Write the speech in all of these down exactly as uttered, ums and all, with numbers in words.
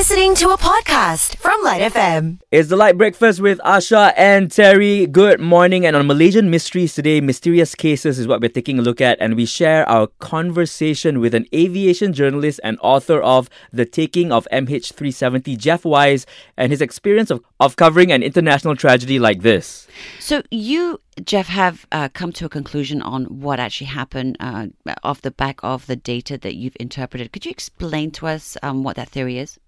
listening to a podcast from Light F M. It's The Light Breakfast with Asha and Terry. Good morning. And on Malaysian Mysteries today, Mysterious Cases is what we're taking a look at. And we share our conversation with an aviation journalist and author of The Taking of M H three seventy, Jeff Wise, and his experience of, of covering an international tragedy like this. So you, Jeff, have uh, come to a conclusion on what actually happened uh, off the back of the data that you've interpreted. Could you explain to us um, what that theory is?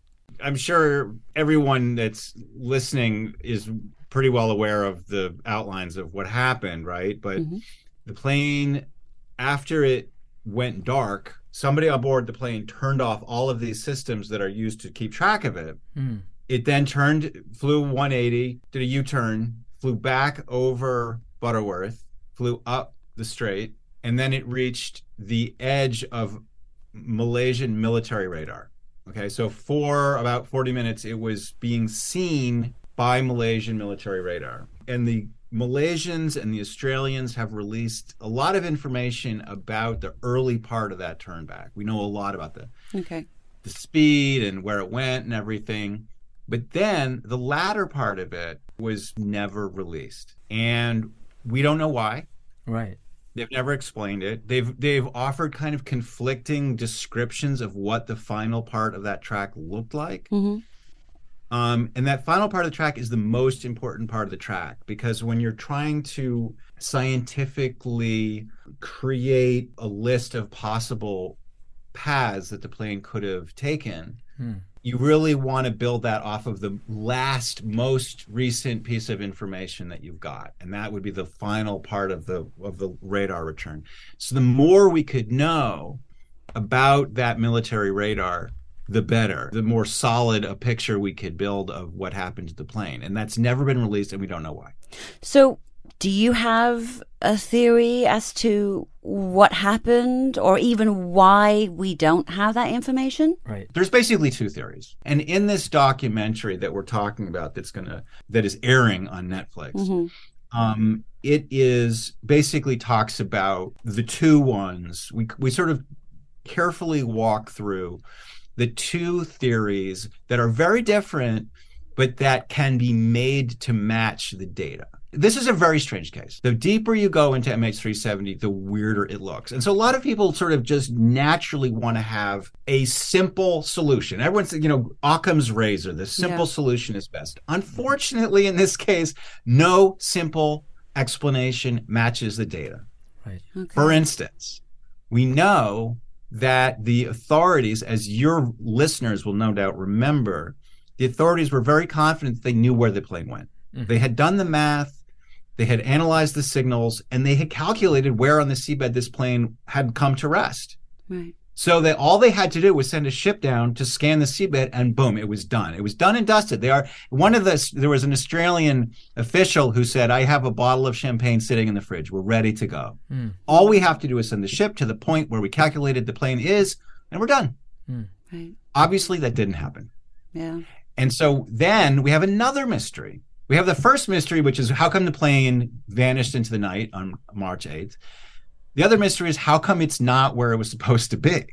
I'm sure everyone that's listening is pretty well aware of the outlines of what happened, right? But mm-hmm. the plane, after it went dark, somebody on board the plane turned off all of these systems that are used to keep track of it. Mm. It then turned, flew one eighty, did a U-turn, flew back over Butterworth, flew up the strait, and then it reached the edge of Malaysian military radar. Okay, so for about forty minutes, it was being seen by Malaysian military radar. And the Malaysians and the Australians have released a lot of information about the early part of that turn back. We know a lot about the, okay. the speed and where it went and everything. But then the latter part of it was never released. And we don't know why. Right. They've never explained it. They've they've offered kind of conflicting descriptions of what the final part of that track looked like. Mm-hmm. Um, and that final part of the track is the most important part of the track, because when you're trying to scientifically create a list of possible paths that the plane could have taken, hmm. you really want to build that off of the last, most recent piece of information that you've got. And that would be the final part of the of the radar return. So the more we could know about that military radar, the better, the more solid a picture we could build of what happened to the plane. And that's never been released, and we don't know why. So do you have a theory as to what happened, or even why we don't have that information? Right. There's basically two theories. And in this documentary that we're talking about that's gonna that is airing on Netflix, mm-hmm. um, it is basically talks about the two ones. We we sort of carefully walk through the two theories that are very different, but that can be made to match the data. This is a very strange case. The deeper you go into M H three seventy, the weirder it looks. And so a lot of people sort of just naturally want to have a simple solution. Everyone's, you know, Occam's razor, the simple yeah. solution is best. Unfortunately, in this case, no simple explanation matches the data. Right. Okay. For instance, we know that the authorities, as your listeners will no doubt remember, the authorities were very confident they knew where the plane went. Mm-hmm. They had done the math. They had analyzed the signals, and they had calculated where on the seabed this plane had come to rest. Right. So that all they had to do was send a ship down to scan the seabed, and boom, it was done. It was done and dusted. They are one of the. There was an Australian official who said, "I have a bottle of champagne sitting in the fridge. We're ready to go. Mm. All we have to do is send the ship to the point where we calculated the plane is, and we're done." Mm. Right. Obviously, that didn't happen. Yeah. And so then we have another mystery. We have the first mystery, which is how come the plane vanished into the night on March eighth. The other mystery is how come it's not where it was supposed to be.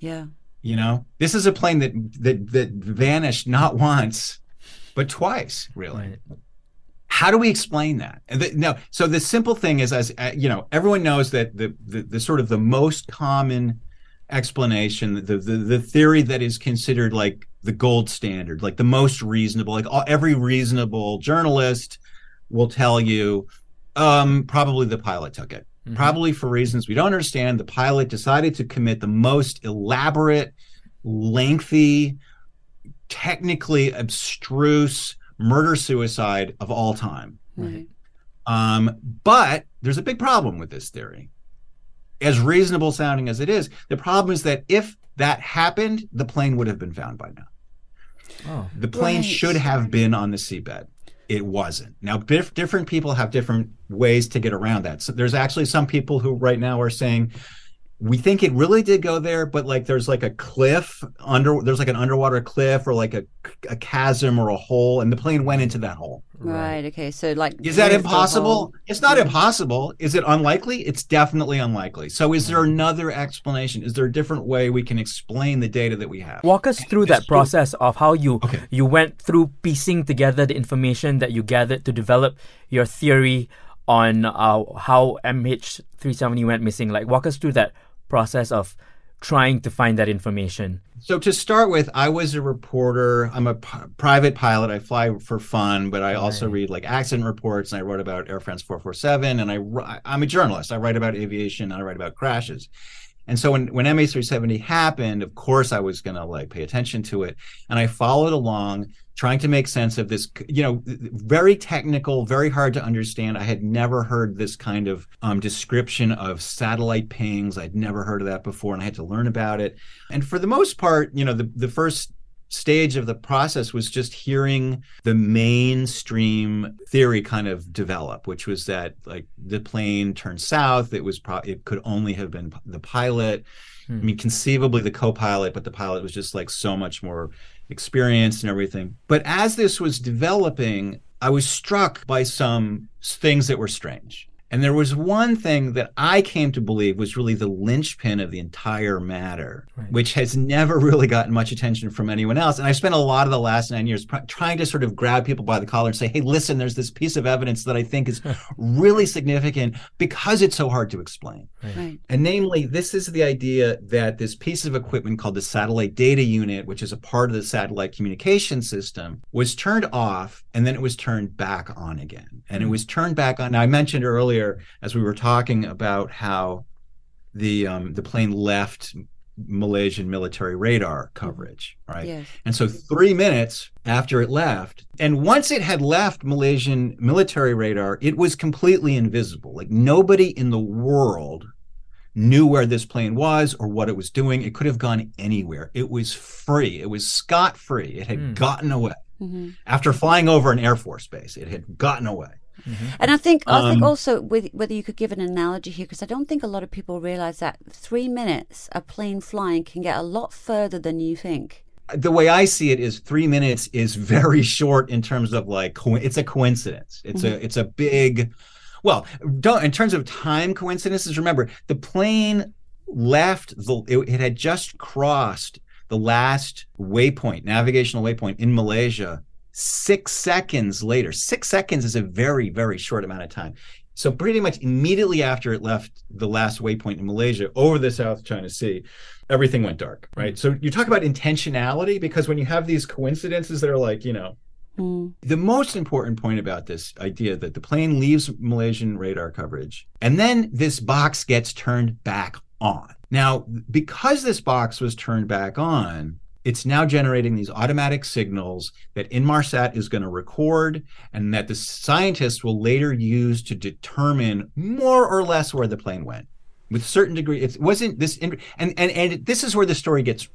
Yeah. You know, this is a plane that that, that vanished not once, but twice, really. Right. How do we explain that? And the, no, so the simple thing is, as uh, you know, everyone knows that the, the the sort of the most common explanation, the the, the theory that is considered like the gold standard, like the most reasonable, like all, every reasonable journalist will tell you, um, probably the pilot took it. Mm-hmm. Probably for reasons we don't understand, the pilot decided to commit the most elaborate, lengthy, technically abstruse murder-suicide of all time. Right. Um, but there's a big problem with this theory. As reasonable sounding as it is, the problem is that if that happened, the plane would have been found by now. Oh, the plane right. should have been on the seabed. It wasn't. Now, dif- different people have different ways to get around that. So there's actually some people who right now are saying we think it really did go there, but like there's like a cliff under, there's like an underwater cliff or like a, a chasm or a hole, and the plane went into that hole. Right. Okay. So like, is that impossible? It's not impossible. Is it unlikely? It's definitely unlikely. So is there another explanation? Is there a different way we can explain the data that we have? Walk us through that process of how you okay. you went through piecing together the information that you gathered to develop your theory on uh, how M H three seventy went missing. Like, walk us through that process of trying to find that information. So to start with, I was a reporter. I'm a p- private pilot. I fly for fun, but I right. also read like accident reports, and I wrote about Air France four forty-seven, and I, I'm a journalist. I write about aviation, and I write about crashes. And so when, when M H three seventy happened, of course I was going to like pay attention to it. And I followed along trying to make sense of this, you know, very technical, very hard to understand. I had never heard this kind of um, description of satellite pings. I'd never heard of that before, and I had to learn about it. And for the most part, you know, the, the first stage of the process was just hearing the mainstream theory kind of develop, which was that like the plane turned south. It was pro- it could only have been the pilot. Hmm. I mean, conceivably the co-pilot, but the pilot was just like so much more experienced and everything. But as this was developing, I was struck by some things that were strange. And there was one thing that I came to believe was really the linchpin of the entire matter, right. which has never really gotten much attention from anyone else. And I spent a lot of the last nine years pr- trying to sort of grab people by the collar and say, hey, listen, there's this piece of evidence that I think is really significant because it's so hard to explain. Right. Right. And namely, this is the idea that this piece of equipment called the satellite data unit, which is a part of the satellite communication system, was turned off, and then it was turned back on again. And it was turned back on. Now, I mentioned earlier, as we were talking about how the um, the plane left Malaysian military radar coverage, right? Yes. And so three minutes after it left, and once it had left Malaysian military radar, it was completely invisible. Like nobody in the world knew where this plane was or what it was doing. It could have gone anywhere. It was free. It was scot-free. It had mm. gotten away. Mm-hmm. After flying over an Air Force base, it had gotten away. Mm-hmm. And I think I um, think also with, whether you could give an analogy here, because I don't think a lot of people realize that three minutes a plane flying can get a lot further than you think. The way I see it is three minutes is very short in terms of like co- it's a coincidence. It's mm-hmm. a it's a big well. Don't in terms of time coincidences. Remember, the plane left the it, it had just crossed the last waypoint, navigational waypoint in Malaysia. Six seconds later, six seconds is a very, very short amount of time. So pretty much immediately after it left the last waypoint in Malaysia over the South China Sea, everything went dark, right? So you talk about intentionality, because when you have these coincidences that are like, you know, mm. the most important point about this idea that the plane leaves Malaysian radar coverage, and then this box gets turned back on. Now, because this box was turned back on, it's now generating these automatic signals that Inmarsat is going to record and that the scientists will later use to determine more or less where the plane went. With a certain degree, it wasn't this... And, and, and this is where the story gets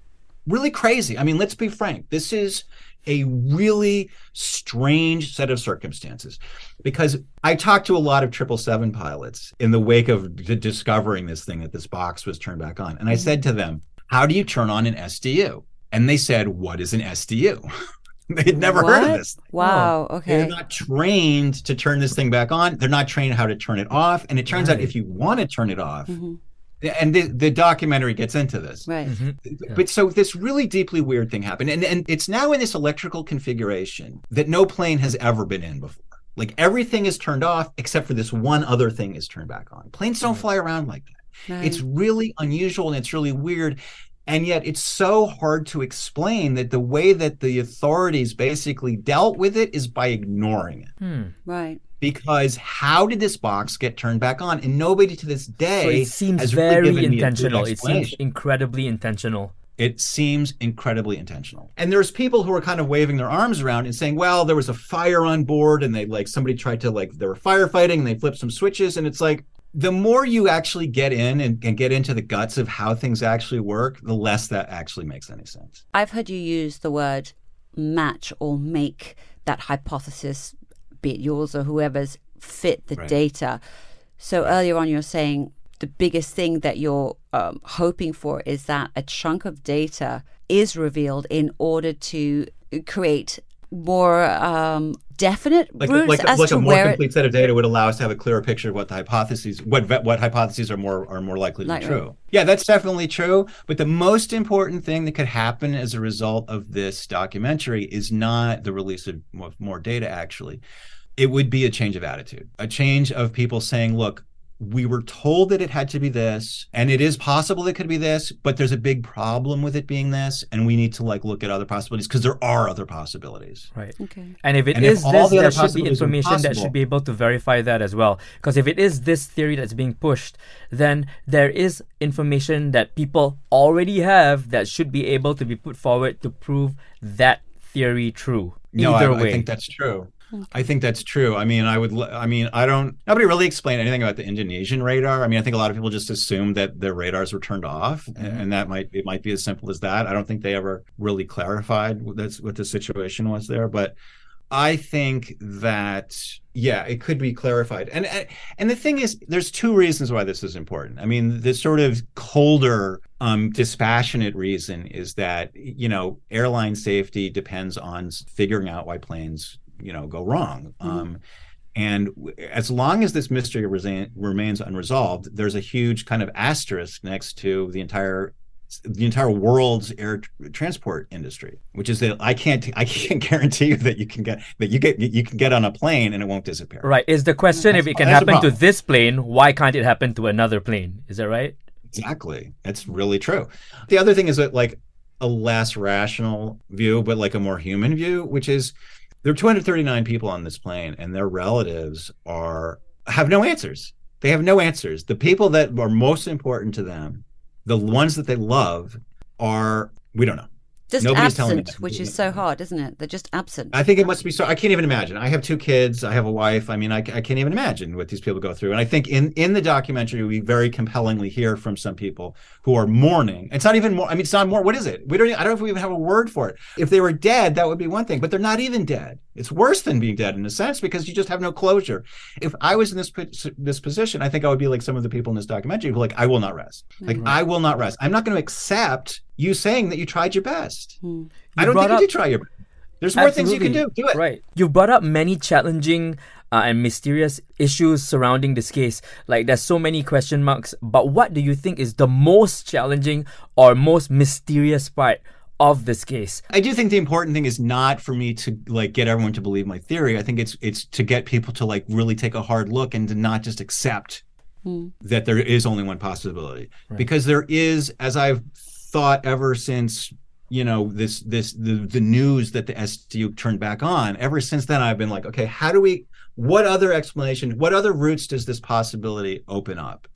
really crazy. I mean, let's be frank. This is a really strange set of circumstances, because I talked to a lot of triple seven pilots in the wake of d- discovering this thing that this box was turned back on. And I said to them, how do you turn on an S D U? And they said, what is an S D U? They had never what? heard of this thing. Wow, okay. They're not trained to turn this thing back on. They're not trained how to turn it off. And it turns right. out if you want to turn it off, mm-hmm. and the, the documentary gets into this. Right. Mm-hmm. Yeah. But so this really deeply weird thing happened. And, and it's now in this electrical configuration that no plane has ever been in before. Like everything is turned off except for this one other thing is turned back on. Planes don't right. fly around like that. Right. It's really unusual and it's really weird. And yet it's so hard to explain that the way that the authorities basically dealt with it is by ignoring it. Hmm. Right. Because how did this box get turned back on? And nobody to this day so it seems has really given me a good explanation. It seems incredibly intentional. It seems incredibly intentional. And there's people who are kind of waving their arms around and saying, well, there was a fire on board and they like somebody tried to like, they were firefighting and they flipped some switches. And it's like, the more you actually get in and, and get into the guts of how things actually work, the less that actually makes any sense. I've heard you use the word match or make that hypothesis, be it yours or whoever's, fit the right. data. So right. earlier on, you're saying the biggest thing that you're um, hoping for is that a chunk of data is revealed in order to create more um, definite like, routes like, as like to a more where complete it, set of data would allow us to have a clearer picture of what the hypotheses, what what hypotheses are more are more likely to be true. Right. Yeah, that's definitely true. But the most important thing that could happen as a result of this documentary is not the release of more data. Actually, it would be a change of attitude, a change of people saying, "Look, we were told that it had to be this, and it is possible it could be this, but there's a big problem with it being this, and we need to like look at other possibilities because there are other possibilities." Right. Okay. And if it and is if this, the there should be information that should be able to verify that as well. Because if it is this theory that's being pushed, then there is information that people already have that should be able to be put forward to prove that theory true. No, Either I, way. I think that's true. I think that's true. I mean, I would, I mean, I don't, nobody really explained anything about the Indonesian radar. I mean, I think a lot of people just assumed that their radars were turned off, mm-hmm. and that might, it might be as simple as that. I don't think they ever really clarified what, that's, what the situation was there, but I think that, yeah, it could be clarified. And, and the thing is, there's two reasons why this is important. I mean, the sort of colder, um, dispassionate reason is that, you know, airline safety depends on figuring out why planes you know, go wrong. Mm-hmm. Um, and w- as long as this mystery resa- remains unresolved, there's a huge kind of asterisk next to the entire the entire world's air t- transport industry, which is that I can't t- I can't guarantee you that you can get that you get you can get on a plane and it won't disappear. Right. Is the question that's, if it can happen to this plane, why can't it happen to another plane? Is that right? Exactly. That's really true. The other thing is that like a less rational view, but like a more human view, which is there are two hundred thirty-nine people on this plane, and their relatives are have no answers. They have no answers. The people that are most important to them, the ones that they love, are, we don't know. Just Nobody's absent, which is so hard, isn't it? They're just absent. I think it must be so. I can't even imagine. I have two kids. I have a wife. I mean, I, I can't even imagine what these people go through. And I think in, in the documentary, we very compellingly hear from some people who are mourning. It's not even more. I mean, it's not more. What is it? We don't. I don't know if we even have a word for it. If they were dead, that would be one thing. But they're not even dead. It's worse than being dead in a sense because you just have no closure. If I was in this this position, I think I would be like some of the people in this documentary who are like, I will not rest. Like, mm-hmm. I will not rest. I'm not going to accept you saying that you tried your best. Mm. You I don't think up, you did try your best. There's more things you can do. Do it. Right. You brought up many challenging uh, and mysterious issues surrounding this case. Like, there's so many question marks. But what do you think is the most challenging or most mysterious part of this case? I do think the important thing is not for me to like get everyone to believe my theory. I think it's it's to get people to like really take a hard look and to not just accept mm. that there is only one possibility. Right. Because there is, as I've thought ever since, you know, this this the, the news that the S D U turned back on, ever since then I've been like, okay, how do we what other explanation, what other routes does this possibility open up?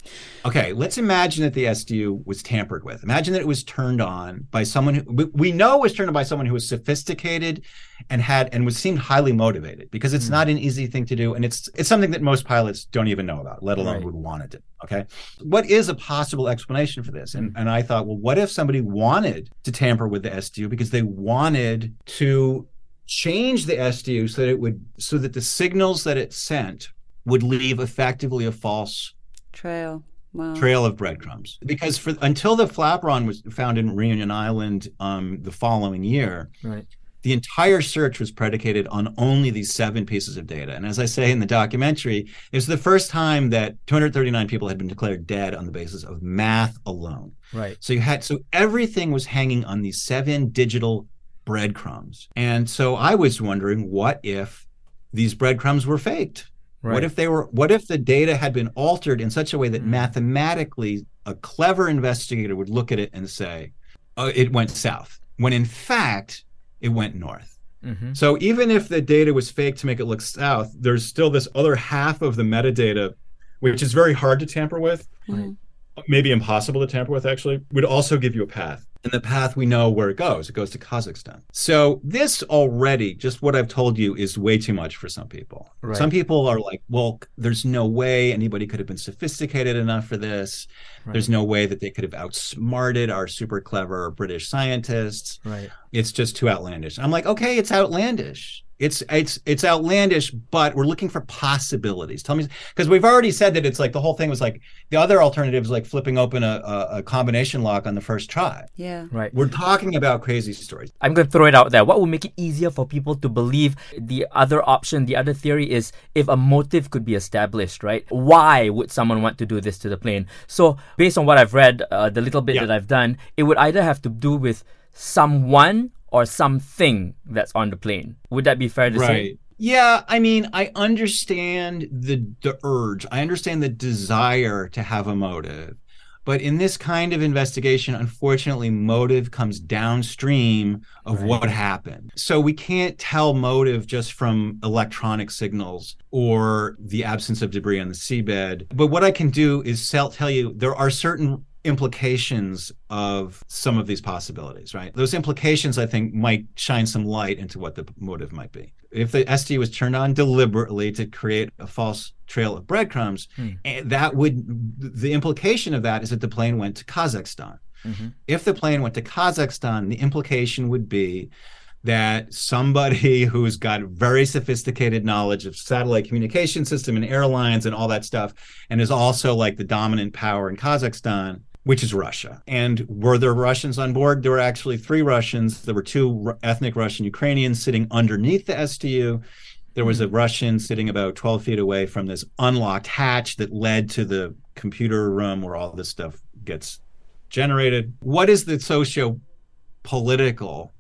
Okay, let's imagine that the S D U was tampered with. Imagine that it was turned on by someone who we know was turned on by someone who was sophisticated and had and was seemed highly motivated, because it's mm. not an easy thing to do. And it's it's something that most pilots don't even know about, let alone right. would want to do. Okay, what is a possible explanation for this? And, and I thought, well, what if somebody wanted to tamper with the S D U because they wanted to change the S D U so that it would, so that the signals that it sent would leave effectively a false trail, wow. trail of breadcrumbs. Because for until the flaperon was found in Reunion Island um, the following year, right. the entire search was predicated on only these seven pieces of data. And as I say in the documentary, it's the first time that two hundred thirty-nine people had been declared dead on the basis of math alone. Right. So you had, so everything was hanging on these seven digital breadcrumbs. And so I was wondering, what if these breadcrumbs were faked? Right. What if they were, what if the data had been altered in such a way that mm-hmm. mathematically a clever investigator would look at it and say, oh, it went south, when in fact it went north. Mm-hmm. So even if the data was fake to make it look south, there's still this other half of the metadata, which is very hard to tamper with, mm-hmm. maybe impossible to tamper with actually, would also give you a path. And the path, we know where it goes. It goes to Kazakhstan. So this already, just what I've told you, is way too much for some people. Right. Some people are like, well, there's no way anybody could have been sophisticated enough for this. Right. There's no way that they could have outsmarted our super clever British scientists. Right. It's just too outlandish. I'm like, okay, it's outlandish. It's it's it's outlandish, but we're looking for possibilities. Tell me, because we've already said that it's like the whole thing was like the other alternative is like flipping open a, a, a combination lock on the first try. Yeah, right. We're talking about crazy stories. I'm going to throw it out there. What would make it easier for people to believe the other option, the other theory is if a motive could be established, right? Why would someone want to do this to the plane? So based on what I've read, uh, the little bit yeah. that I've done, it would either have to do with someone or something that's on the plane. Would that be fair to right. say? Yeah, I mean, I understand the, the urge. I understand the desire to have a motive. But in this kind of investigation, unfortunately, motive comes downstream of right. what happened. So we can't tell motive just from electronic signals or the absence of debris on the seabed. But what I can do is tell you there are certain implications of some of these possibilities, right? Those implications, I think, might shine some light into what the motive might be. If the S D U was turned on deliberately to create a false trail of breadcrumbs, mm. that would, the implication of that is that the plane went to Kazakhstan. Mm-hmm. If the plane went to Kazakhstan, the implication would be that somebody who's got very sophisticated knowledge of satellite communication system and airlines and all that stuff, and is also like the dominant power in Kazakhstan, which is Russia. And were there Russians on board? There were actually three Russians. There were two ethnic Russian Ukrainians sitting underneath the S D U. There was a Russian sitting about twelve feet away from this unlocked hatch that led to the computer room where all this stuff gets generated. What is the socio-political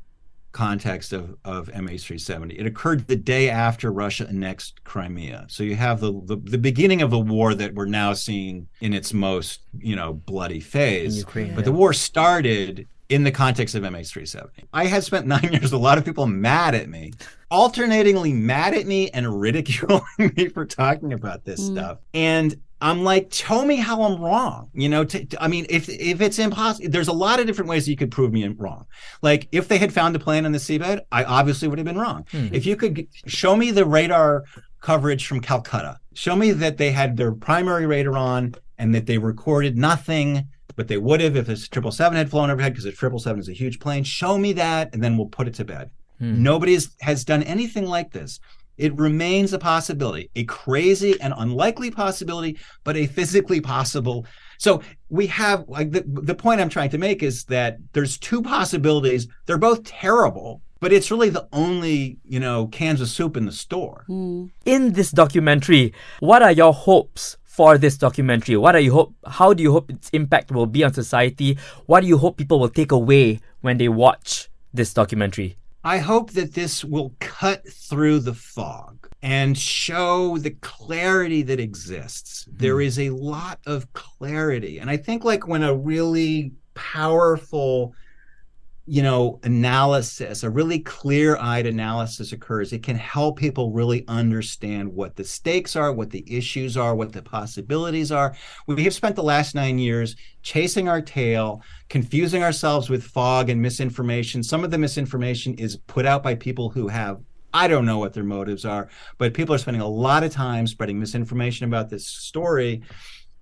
context of, of M H three seventy? It occurred the day after Russia annexed Crimea. So you have the, the the beginning of a war that we're now seeing in its most, you know, bloody phase. In Ukraine, but yeah. the war started in the context of M H three seventy. I had spent nine years, a lot of people mad at me, alternatingly mad at me and ridiculing me for talking about this mm. stuff. And I'm like, tell me how I'm wrong. You know, t- t- I mean, if if it's impossible, there's a lot of different ways you could prove me wrong. Like if they had found the plane on the seabed, I obviously would have been wrong. Mm-hmm. If you could g- show me the radar coverage from Calcutta, show me that they had their primary radar on and that they recorded nothing, but they would have if a triple seven had flown overhead because a triple seven is a huge plane. Show me that and then we'll put it to bed. Mm. Nobody has done anything like this. It remains a possibility, a crazy and unlikely possibility, but a physically possible. So we have, like, the, the point I'm trying to make is that there's two possibilities. They're both terrible, but it's really the only, you know, cans of soup in the store. Mm. In this documentary, what are your hopes for this documentary? What are you hope? How do you hope its impact will be on society? What do you hope people will take away when they watch this documentary? I hope that this will cut through the fog and show the clarity that exists. Mm. There is a lot of clarity. And I think like when a really powerful, you know, analysis, a really clear-eyed analysis occurs, it can help people really understand what the stakes are, what the issues are, what the possibilities are. We have spent the last nine years chasing our tail, confusing ourselves with fog and misinformation. Some of the misinformation is put out by people who have, I don't know what their motives are, but people are spending a lot of time spreading misinformation about this story.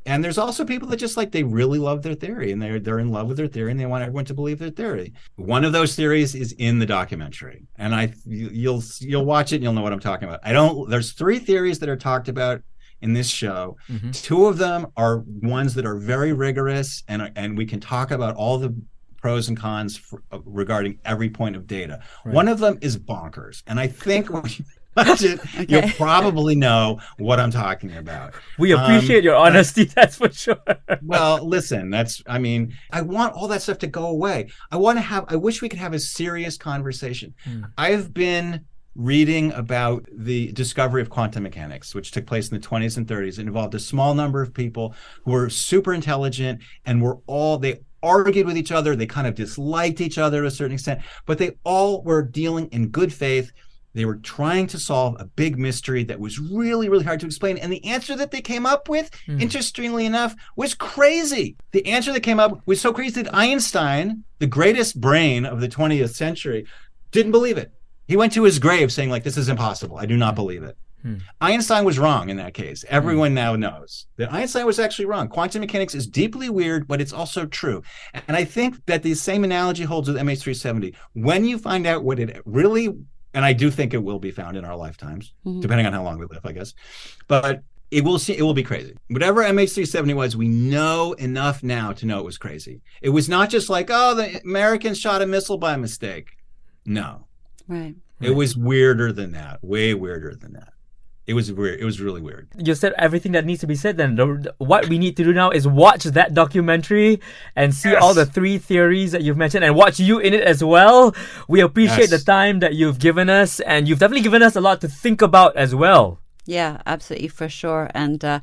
And there's also people that just like, they really love their theory and they're, they're in love with their theory and they want everyone to believe their theory. One of those theories is in the documentary and I, you'll, you'll watch it and you'll know what I'm talking about. I don't, there's three theories that are talked about in this show. Mm-hmm. Two of them are ones that are very rigorous and, and we can talk about all the pros and cons for, uh, regarding every point of data. Right. One of them is bonkers. And I think when you watch it, okay. you'll probably know what I'm talking about. We appreciate um, your honesty, that's for sure. Well, listen, that's, I mean, I want all that stuff to go away. I want to have, I wish we could have a serious conversation. Hmm. I've been reading about the discovery of quantum mechanics, which took place in the twenties and thirties. It involved a small number of people who were super intelligent and were all, they argued with each other. They kind of disliked each other to a certain extent, but they all were dealing in good faith. They were trying to solve a big mystery that was really, really hard to explain. And the answer that they came up with, mm. interestingly enough, was crazy. The answer that came up was so crazy that Einstein, the greatest brain of the twentieth century, didn't believe it. He went to his grave saying, like, this is impossible. I do not believe it. Hmm. Einstein was wrong in that case. Everyone hmm. now knows that Einstein was actually wrong. Quantum mechanics is deeply weird, but it's also true. And I think that the same analogy holds with M H three seventy. When you find out what it really and I do think it will be found in our lifetimes, mm-hmm. depending on how long we live, I guess. But it will see, it will be crazy. Whatever M H three seventy was, we know enough now to know it was crazy. It was not just like, oh, the Americans shot a missile by mistake. No. Right. It right. was weirder than that, way weirder than that. It was weird. It was really weird. You said everything that needs to be said then. The, what we need to do now is watch that documentary and see yes. all the three theories that you've mentioned and watch you in it as well. We appreciate yes. the time that you've given us, and you've definitely given us a lot to think about as well. Yeah, absolutely, for sure. And uh,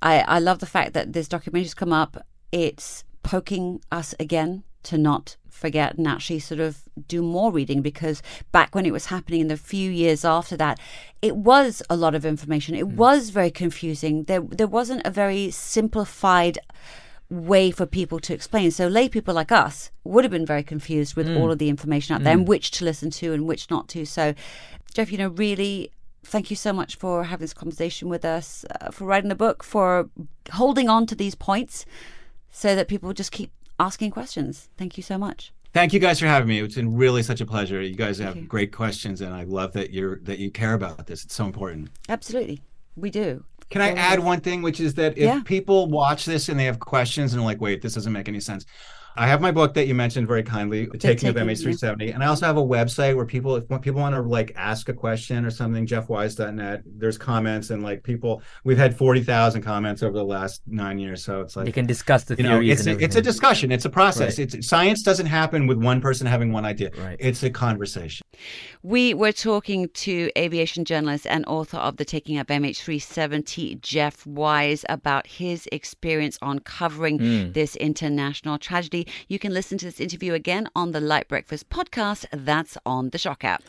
I, I love the fact that this documentary's come up. It's poking us again to not forget and actually sort of do more reading, because back when it was happening in the few years after that, it was a lot of information. It mm. was very confusing. There there wasn't a very simplified way for people to explain. So lay people like us would have been very confused with mm. all of the information out there mm. and which to listen to and which not to. So, Jeff, you know, really... thank you so much for having this conversation with us, uh, for writing the book, for holding on to these points so that people just keep asking questions. Thank you so much. Thank you guys for having me. It's been really such a pleasure. You guys have great questions, and I love that you're that you care about this. It's so important. Absolutely. We do. Can I add one thing, which is that if yeah. people watch this and they have questions and are like, wait, this doesn't make any sense, I have my book that you mentioned very kindly, The Taking of M H three seventy. Yeah. And I also have a website where people, if people want to like ask a question or something, Jeff Wise dot net, there's comments, and like people, we've had forty thousand comments over the last nine years. So it's like, you can discuss the theories. You know, it's, and a, it's a discussion. It's a process. Right. It's science doesn't happen with one person having one idea. Right. It's a conversation. We were talking to aviation journalist and author of The Taking of M H three seventy, Jeff Wise, about his experience on covering mm. this international tragedy. You can listen to this interview again on the Light Breakfast podcast. That's on the Shock app.